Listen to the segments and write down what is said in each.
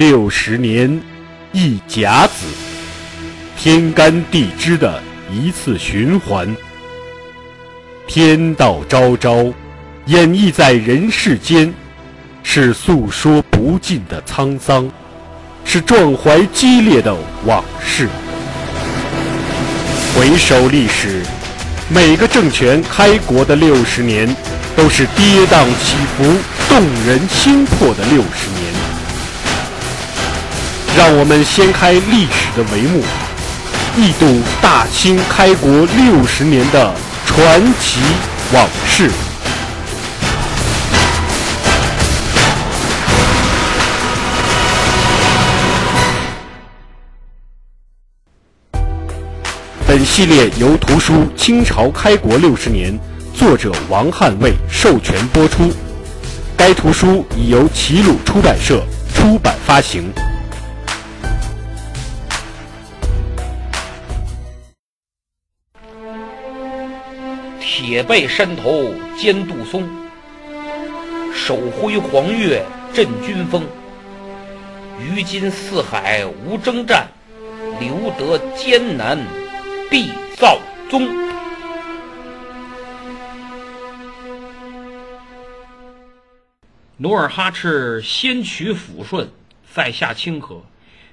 60年一甲子，天干地支的一次循环。天道昭昭，演绎在人世间，是诉说不尽的沧桑，是壮怀激烈的往事。回首历史，每个政权开国的60年，都是跌宕起伏、动人心魄的60年。让我们掀开历史的帷幕，一睹大清开国60年的传奇往事。本系列由图书《清朝开国60年》，作者王汉卫授权播出。该图书已由齐鲁出版社出版发行。铁背山头肩杜松，手挥黄钺振军风。于今四海无征战，留得艰难必造宗。努尔哈赤先取抚顺，再下清河，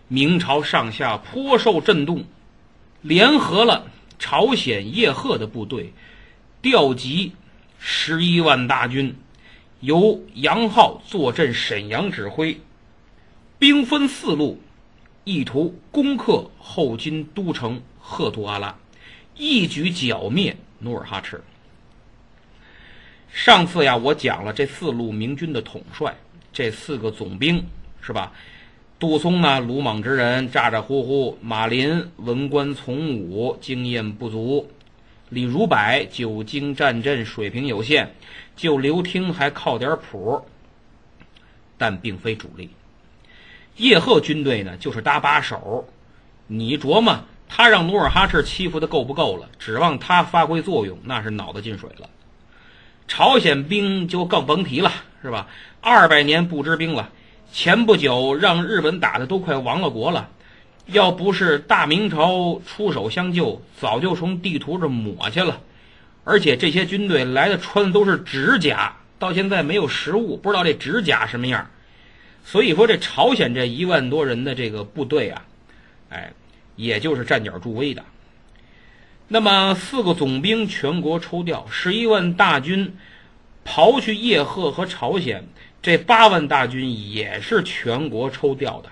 明朝上下颇受震动，联合了朝鲜叶赫的部队，调集11万大军，由杨浩坐镇沈阳指挥，兵分四路，意图攻克后金都城赫图阿拉，一举剿灭努尔哈赤。上次呀，我讲了这四路明军的统帅，这四个总兵是吧？杜松呢，鲁莽之人，咋咋呼呼；马林文官从武，经验不足；李如柏久经战阵，水平有限；就刘听还靠点谱，但并非主力。叶赫军队呢，就是搭把手。你琢磨他让努尔哈赤欺负的够不够了，指望他发挥作用，那是脑子进水了。朝鲜兵就更甭提了，是吧？200年不知兵了，前不久让日本打的都快亡了国了，要不是大明朝出手相救，早就从地图上抹去了。而且这些军队来的穿的都是指甲，到现在没有实物，不知道这指甲什么样。所以说这朝鲜这1万多人的这个部队啊，也就是站脚助威的。那么四个总兵全国抽调，11万大军刨去叶赫和朝鲜，这8万大军也是全国抽调的，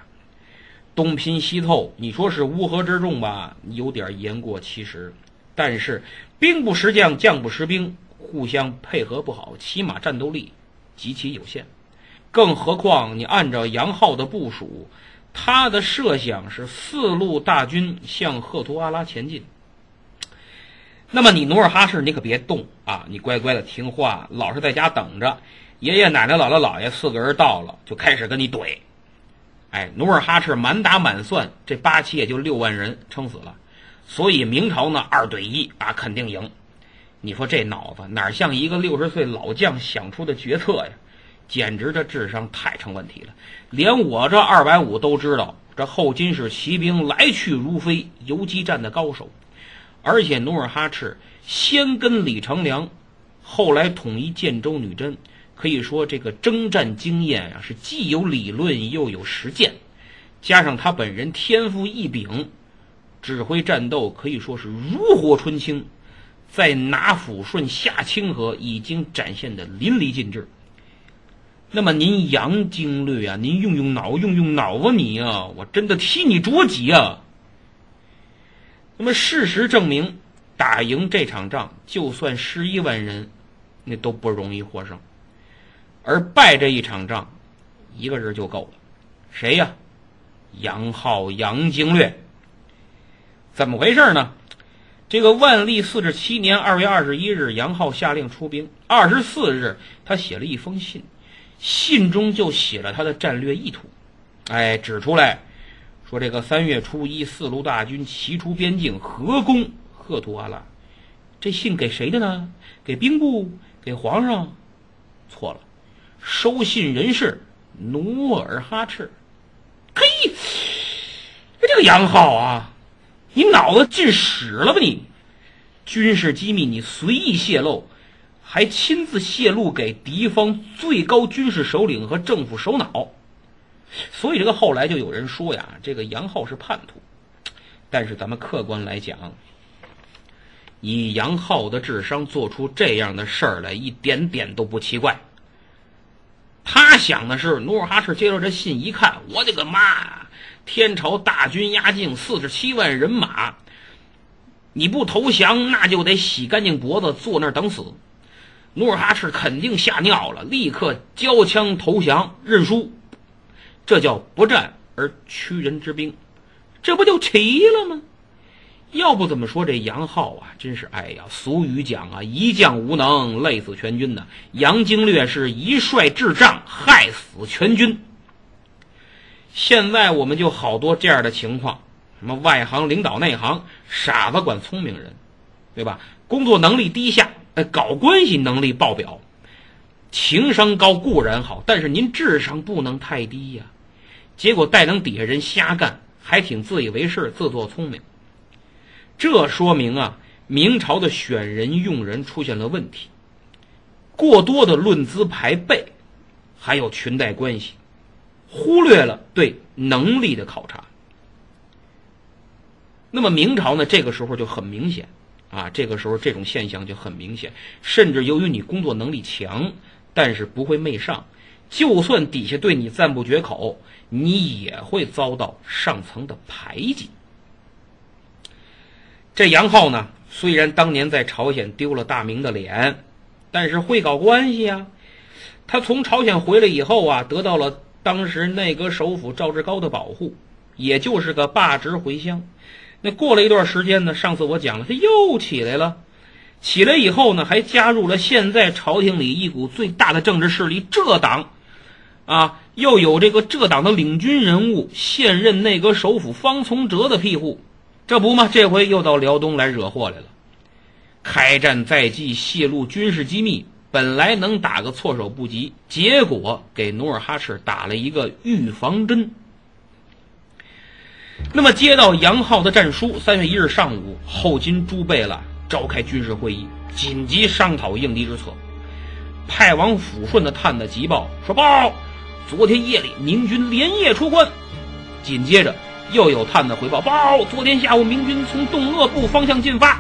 东拼西凑，你说是乌合之众吧，有点言过其实。但是兵不识将，将不识兵，互相配合不好，起码战斗力极其有限。更何况你按照杨浩的部署，他的设想是四路大军向赫图阿拉前进。那么你努尔哈赤你可别动啊，你乖乖的听话，老是在家等着，爷爷奶奶姥姥姥爷四个人到了就开始跟你怼。努尔哈赤满打满算这8期也就6万人撑死了，所以明朝呢2对1啊，肯定赢。你说这脑子哪像一个60岁老将想出的决策呀？简直这智商太成问题了，连我这250都知道，这后金是骑兵来去如飞，游击战的高手。而且努尔哈赤先跟李成梁，后来统一建州女真，可以说这个征战经验啊，是既有理论又有实践，加上他本人天赋异禀，指挥战斗可以说是如火春青，在拿抚顺下清河已经展现的淋漓尽致。那么您杨经略啊，您用用脑啊你啊，我真的替你着急啊。那么事实证明，打赢这场仗就算11万人那都不容易获胜，而败这一场仗一个人就够了。谁呀？杨浩、杨经略。怎么回事呢？这个万历47年2月21日，杨浩下令出兵，24日他写了一封信，信中就写了他的战略意图，指出来说这个3月初1四路大军齐出边境，合攻赫图阿拉。这信给谁的呢？给兵部？给皇上？错了，收信人是努尔哈赤。嘿，这个杨浩啊，你脑子进屎了吧你？军事机密你随意泄露，还亲自泄露给敌方最高军事首领和政府首脑。所以这个后来就有人说呀，这个杨浩是叛徒。但是咱们客观来讲，以杨浩的智商做出这样的事儿来一点点都不奇怪。他想的是努尔哈赤接到这信一看，我的个妈，天朝大军压境，47万人马，你不投降那就得洗干净脖子坐那儿等死。努尔哈赤肯定吓尿了，立刻交枪投降认输，这叫不战而屈人之兵，这不就齐了吗？要不怎么说这杨浩啊，真是哎呀，俗语讲啊，一将无能，累死全军呐。杨经略是一帅智障，害死全军。现在我们就好多这样的情况，什么外行领导内行，傻子管聪明人，对吧？工作能力低下，搞关系能力爆表。情商高固然好，但是您智商不能太低呀。结果带领底下人瞎干，还挺自以为是，自作聪明。这说明啊，明朝的选人用人出现了问题，过多的论资排辈，还有裙带关系，忽略了对能力的考察。那么明朝呢，这个时候就很明显啊，这个时候这种现象就很明显，甚至由于你工作能力强，但是不会媚上，就算底下对你赞不绝口，你也会遭到上层的排挤。这杨浩呢，虽然当年在朝鲜丢了大明的脸，但是会搞关系啊。他从朝鲜回来以后啊，得到了当时内阁首辅赵志高的保护，也就是个罢职回乡。那过了一段时间呢，上次我讲了，他又起来了。起来以后呢，还加入了现在朝廷里一股最大的政治势力浙党啊，又有这个浙党的领军人物现任内阁首辅方从哲的庇护。这不嘛，这回又到辽东来惹祸来了。开战在即，泄露军事机密，本来能打个措手不及，结果给努尔哈赤打了一个预防针。那么接到杨浩的战书，3月1日上午，后金朱贝勒召开军事会议，紧急商讨应敌之策。派往抚顺的探子急报说：“报，昨天夜里明军连夜出关。”紧接着又有探子回报：“报，昨天下午明军从东鄂部方向进发。”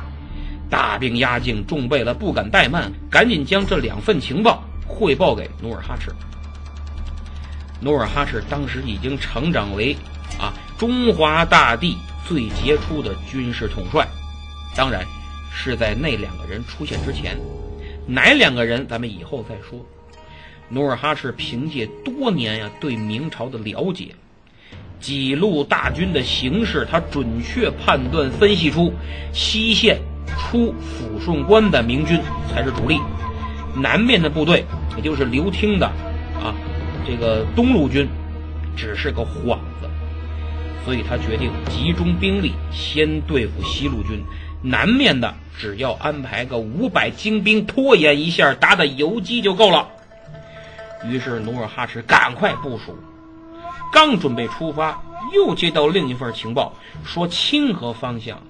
大兵压境，众贝勒不敢怠慢，赶紧将这两份情报汇报给努尔哈赤。努尔哈赤当时已经成长为中华大地最杰出的军事统帅，当然是在那两个人出现之前，哪两个人咱们以后再说。努尔哈赤凭借多年对明朝的了解，几路大军的形势，他准确判断分析出西线出抚顺关的明军才是主力，南面的部队也就是刘听的这个东路军只是个幌子，所以他决定集中兵力先对付西路军，南面的只要安排个500精兵拖延一下，打打游击就够了。于是努尔哈赤赶快部署，刚准备出发，又接到另一份情报，说清河方向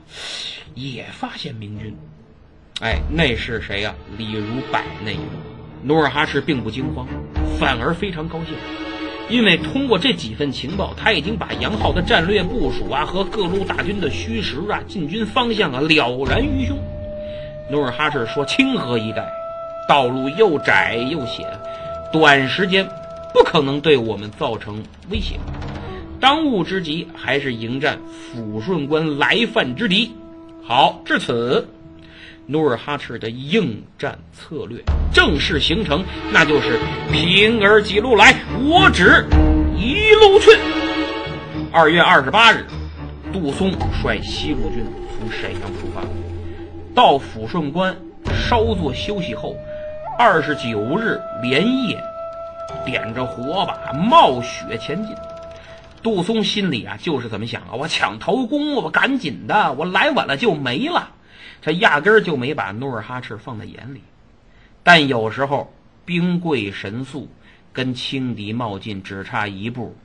也发现明军。那是谁啊？李如柏那一路。努尔哈赤并不惊慌，反而非常高兴，因为通过这几份情报，他已经把杨浩的战略部署和各路大军的虚实进军方向了然于胸。努尔哈赤说，清河一带道路又窄又险，短时间不可能对我们造成威胁，当务之急还是迎战抚顺关来犯之敌。好，至此努尔哈赤的应战策略正式形成，那就是平儿几路来，我只一路去。2月28日，杜松率西路军从沈阳出发，到抚顺关稍作休息后，29日连夜点着火把冒雪前进。杜松心里就是怎么想我抢头功，我赶紧的，我来晚了就没了。他压根儿就没把努尔哈赤放在眼里。但有时候兵贵神速，跟轻敌冒进只差一步，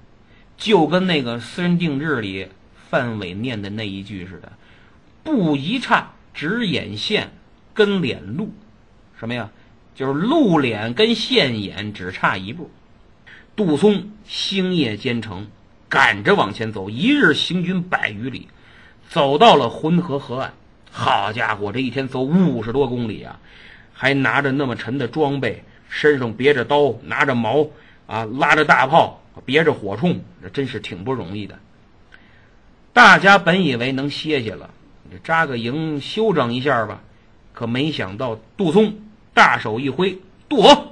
就跟那个私人定制里范伟念的那一句似的，不一刹只眼线跟脸路，什么呀？就是露脸跟现眼只差一步。杜松星夜兼程，赶着往前走，一日行军100余里，走到了浑河河岸。好家伙，这一天走50多公里啊，还拿着那么沉的装备，身上别着刀，拿着矛啊，拉着大炮，别着火铳，这真是挺不容易的。大家本以为能歇歇了，扎个营休整一下吧，可没想到杜松大手一挥，渡河！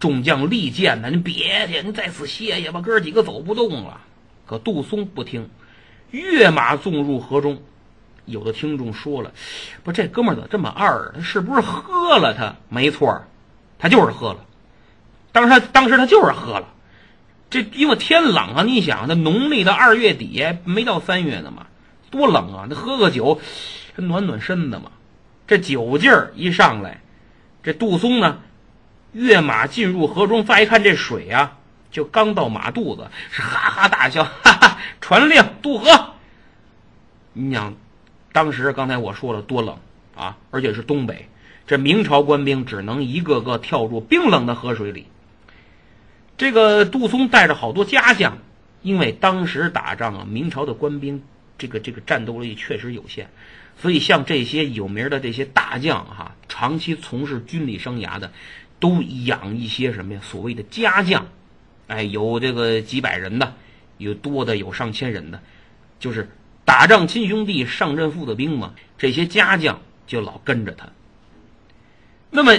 众将力谏呢，您别去，您再次歇歇吧，哥几个走不动了。可杜松不听，跃马纵入河中。有的听众说了，不，这哥们儿怎么这么二？他是不是喝了他？没错，他就是喝了。当时他就是喝了。这因为天冷啊，你想，那农历的2月底没到3月呢嘛，多冷啊！他喝个酒，他暖暖身子嘛。这酒劲儿一上来，这杜松呢，跃马进入河中，再一看这水啊，就刚到马肚子，是哈哈大笑，哈哈，传令渡河。你想，当时刚才我说了多冷啊，而且是东北，这明朝官兵只能一个个跳入冰冷的河水里。这个杜松带着好多家将，因为当时打仗啊，明朝的官兵这个战斗力确实有限，所以像这些有名的这些大将哈，长期从事军旅生涯的，都养一些什么呀？所谓的家将，哎，有这个几百人的，有多的有上千人的，就是打仗亲兄弟，上阵父子兵嘛。这些家将就老跟着他。那么，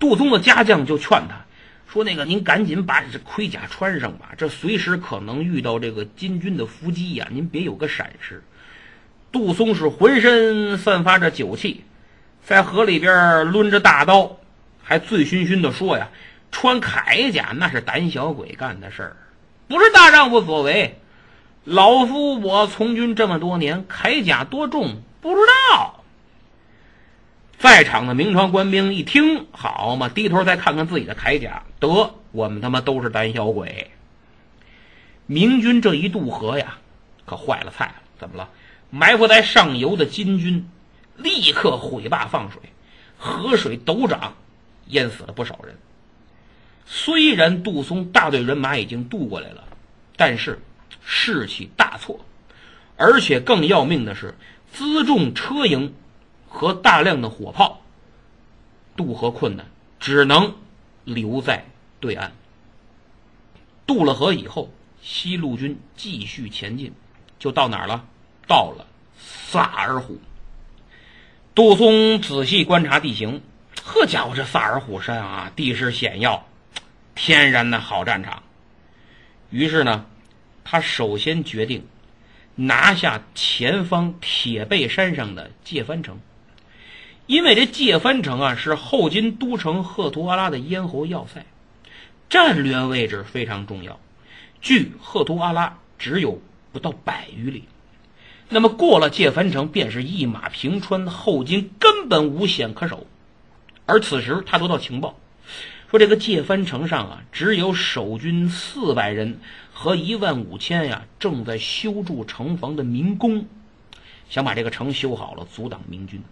杜松的家将就劝他说：“那个，您赶紧把这盔甲穿上吧，这随时可能遇到这个金军的伏击呀，您别有个闪失。”杜松是浑身散发着酒气，在河里边抡着大刀，还醉醺醺的说呀：“穿铠甲那是胆小鬼干的事儿，不是大丈夫所为。老夫我从军这么多年，铠甲多重不知道。”在场的明朝官兵一听，好嘛，低头再看看自己的铠甲，得，我们他妈都是胆小鬼。明军这一渡河呀，可坏了菜了。怎么了？埋伏在上游的金军立刻毁坝放水，河水陡涨，淹死了不少人。虽然杜松大队人马已经渡过来了，但是士气大挫，而且更要命的是，辎重车营和大量的火炮渡河困难，只能留在对岸。渡了河以后，西路军继续前进，就到哪儿了？到了萨尔虎。杜松仔细观察地形，呵家伙，这萨尔虎山啊，地势险要，天然的好战场。于是呢，他首先决定拿下前方铁背山上的界藩城，因为这界藩城啊，是后金都城赫图阿拉的咽喉要塞，战略位置非常重要，距赫图阿拉只有不到100余里。那么过了界藩城，便是一马平川，后金根本无险可守。而此时他得到情报，说这个界藩城上啊，只有守军400人和15000呀，正在修筑城防的民工，想把这个城修好了，阻挡明军。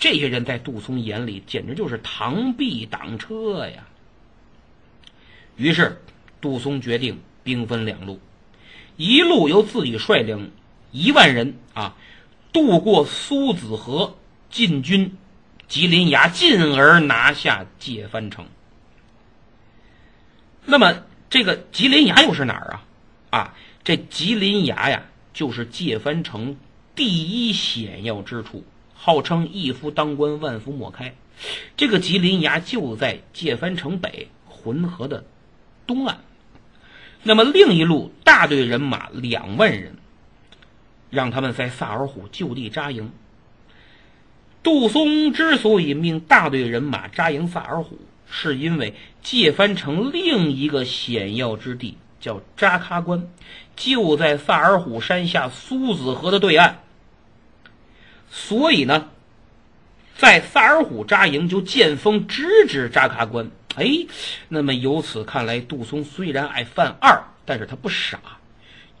这些人在杜松眼里简直就是螳臂挡车呀。于是杜松决定兵分两路，一路由自己率领10000人啊，渡过苏子河进军吉林崖，进而拿下界藩城。那么这个吉林崖又是哪儿啊？啊，这吉林崖呀，就是界藩城第一险要之处，号称一夫当关，万夫莫开。这个吉林崖就在界藩城北浑河的东岸。那么另一路大队人马2万人。让他们在萨尔虎就地扎营。杜松之所以命大队人马扎营萨尔虎，是因为界藩城另一个险要之地叫扎喀关，就在萨尔虎山下苏子河的对岸。所以呢，在萨尔虎扎营就见风直指扎喀关。哎，那么由此看来，杜松虽然爱犯二，但是他不傻，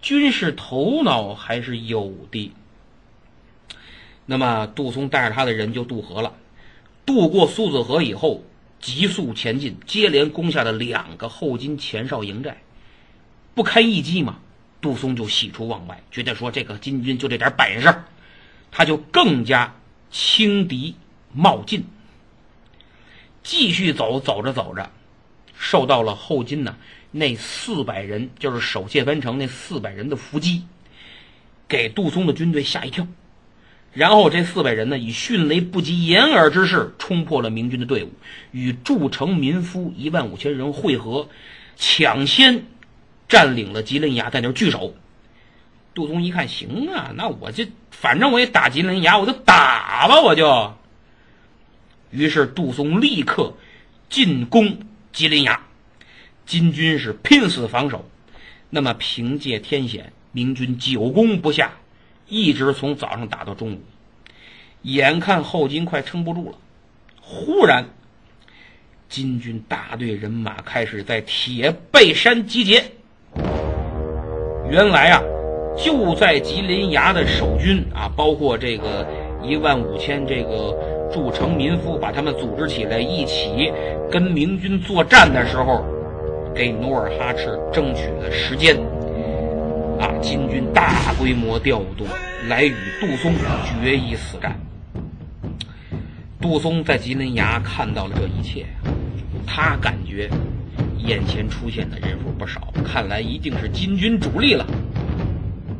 军事头脑还是有的。那么杜松带着他的人就渡河了，渡过苏子河以后急速前进，接连攻下了2个后金前哨营寨，不堪一击嘛。杜松就喜出望外，觉得说这个金军就这点本事，他就更加轻敌冒进。继续走，走着受到了后金呢那400人，就是守界藩城那400人的伏击，给杜松的军队吓一跳。然后这400人呢以迅雷不及掩耳之势冲破了明军的队伍，与驻城民夫15000人会合，抢先占领了吉林崖，在那儿据守。杜松一看，行啊，那我就反正我也打吉林崖，我就打吧，我就。于是杜松立刻进攻吉林崖，金军是拼死防守。那么凭借天险，明军久攻不下，一直从早上打到中午，眼看后金快撑不住了，忽然金军大队人马开始在铁背山集结。原来啊，就在吉林崖的守军啊，包括这个15000这个驻城民夫，把他们组织起来一起跟明军作战的时候，给努尔哈赤争取了时间啊，金军大规模调度来与杜松决一死战。杜松在吉林崖看到了这一切，他感觉眼前出现的人数不少，看来一定是金军主力了。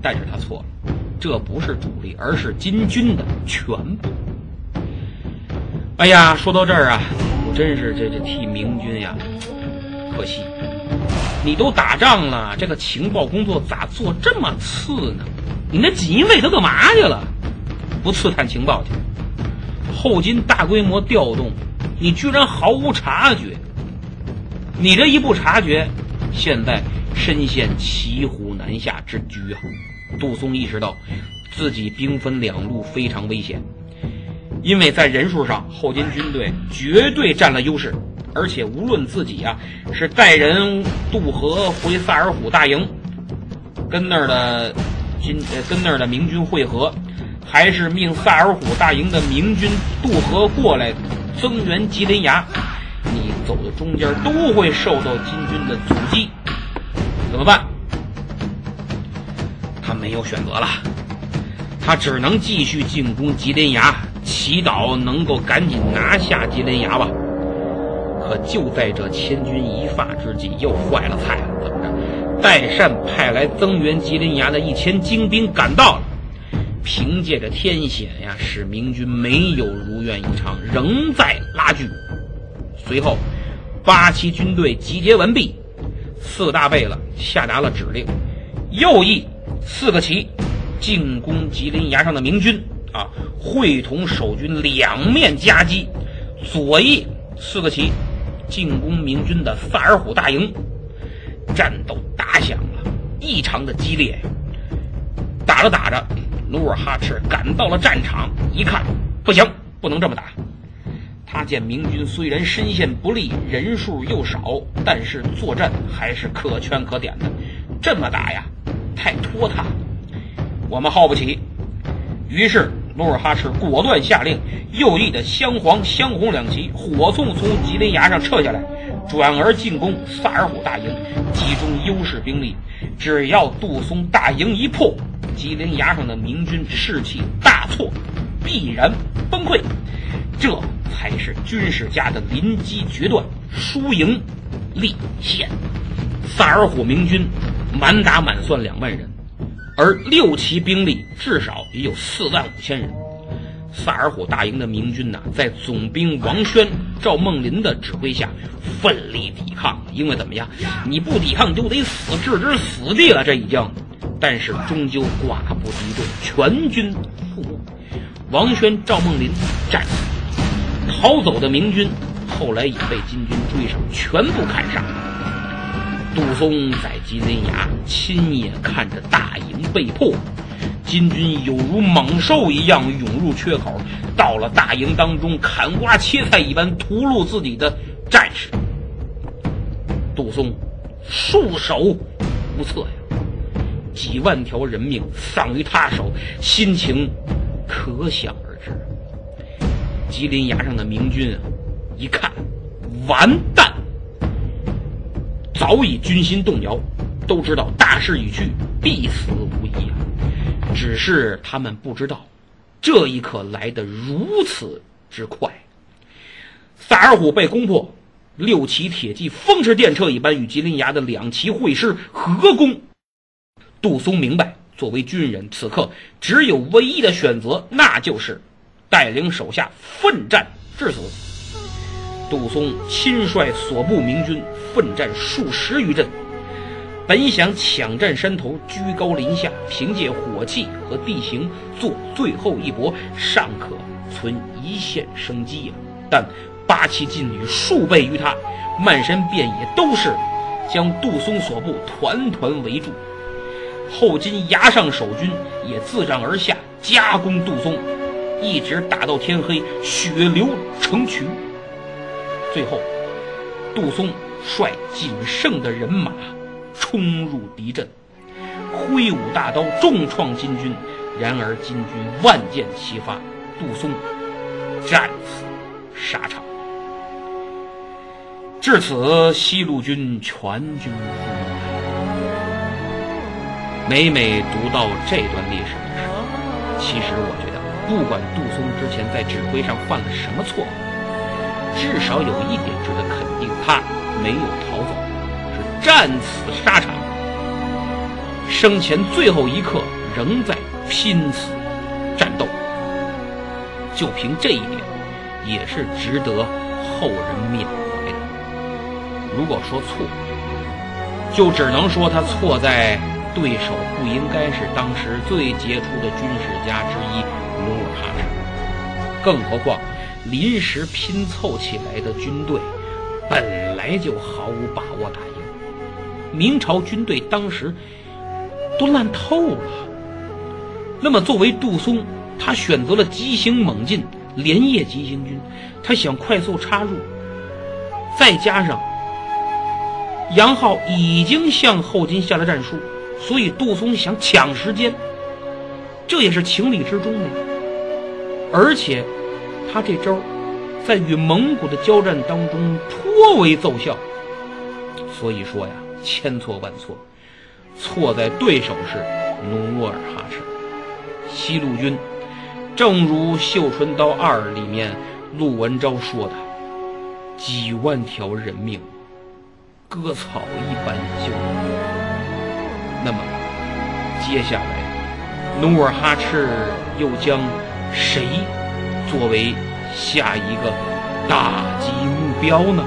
但是他错了，这不是主力，而是金军的全部。哎呀，说到这儿啊，我真是这替明军呀可惜，你都打仗了，这个情报工作咋做这么次呢？你那锦衣卫都干嘛去了？不刺探情报去？后金大规模调动，你居然毫无察觉，你这一不察觉，现在深陷骑虎难下之局啊！杜松意识到自己兵分两路非常危险，因为在人数上后金军队绝对占了优势。而且无论自己啊是带人渡河回萨尔浒大营，跟那儿的明军会合，还是命萨尔浒大营的明军渡河过来增援吉林崖，你走的中间都会受到金军的阻击，怎么办？他没有选择了，他只能继续进攻吉林崖，祈祷能够赶紧拿下吉林崖吧。可就在这千钧一发之际，又坏了菜了。怎么着？代善派来增援吉林崖的1000精兵赶到了，凭借着天险呀，使明军没有如愿以偿，仍在拉锯。随后，8旗军队集结完毕，4大贝勒下达了指令，右翼4个旗进攻吉林崖上的明军啊，会同守军两面夹击；左翼4个旗。进攻明军的萨尔浒大营，战斗打响了，异常的激烈。打着打着，努尔哈赤赶到了战场，一看不行，不能这么打。他见明军虽然身陷不利，人数又少，但是作战还是可圈可点的。这么打呀，太拖沓，我们耗不起。于是努尔哈赤果断下令，右翼的镶黄、镶红2旗火速从吉林崖上撤下来，转而进攻萨尔浒大营，集中优势兵力。只要杜松大营一破，吉林崖上的明军士气大挫，必然崩溃。这才是军事家的临机决断、输赢立现。萨尔浒明军满打满算2万人。而6旗兵力至少也有45000人。萨尔浒大营的明军呢，在总兵王宣、赵梦麟的指挥下奋力抵抗，因为怎么样，你不抵抗就得死，置之死地了，这已经。但是终究寡不敌众，全军覆没，王宣、赵梦麟战死。逃走的明军后来也被金军追上，全部砍杀。杜松在吉林崖亲眼看着大营被破，金军有如猛兽一样涌入缺口，到了大营当中砍瓜切菜一般屠戮自己的战士。杜松束手不测呀，几万条人命丧于他手，心情可想而知。吉林崖上的明军啊，一看完蛋，早已军心动摇，都知道大势已去，必死无疑啊。只是他们不知道这一刻来得如此之快。萨尔浒被攻破，六旗铁骑风驰电掣一般与吉林崖的两旗会师合攻。杜松明白，作为军人，此刻只有唯一的选择，那就是带领手下奋战至死。杜松亲率所部明军奋战数十余阵，本想抢占山头，居高临下，凭借火器和地形做最后一搏，尚可存一线生机啊！但八旗劲旅数倍于他，漫山遍野都是，将杜松所部团团围住。后金崖上守军也自上而下夹攻杜松，一直打到天黑，血流成渠。最后，杜松率仅剩的人马冲入敌阵，挥舞大刀重创金军。然而金军万箭齐发，杜松战死沙场。至此，西路军全军覆没。每每读到这段历史的时候，其实我觉得，不管杜松之前在指挥上犯了什么错误，至少有一点值得肯定，他没有逃走，是战死沙场，生前最后一刻仍在拼死战斗。就凭这一点，也是值得后人缅怀的。如果说错，就只能说他错在对手不应该是当时最杰出的军事家之一努尔哈赤，更何况临时拼凑起来的军队本来就毫无把握打赢，明朝军队当时都烂透了。那么作为杜松，他选择了急行猛进，连夜急行军，他想快速插入，再加上杨浩已经向后金下了战书，所以杜松想抢时间，这也是情理之中的。而且他这招在与蒙古的交战当中颇为奏效，所以说呀，千错万错，错在对手是努尔哈赤。西路军正如《绣春刀二》里面陆文钊说的，几万条人命割草一般就能。那么接下来，努尔哈赤又将谁作为下一个打击目标呢？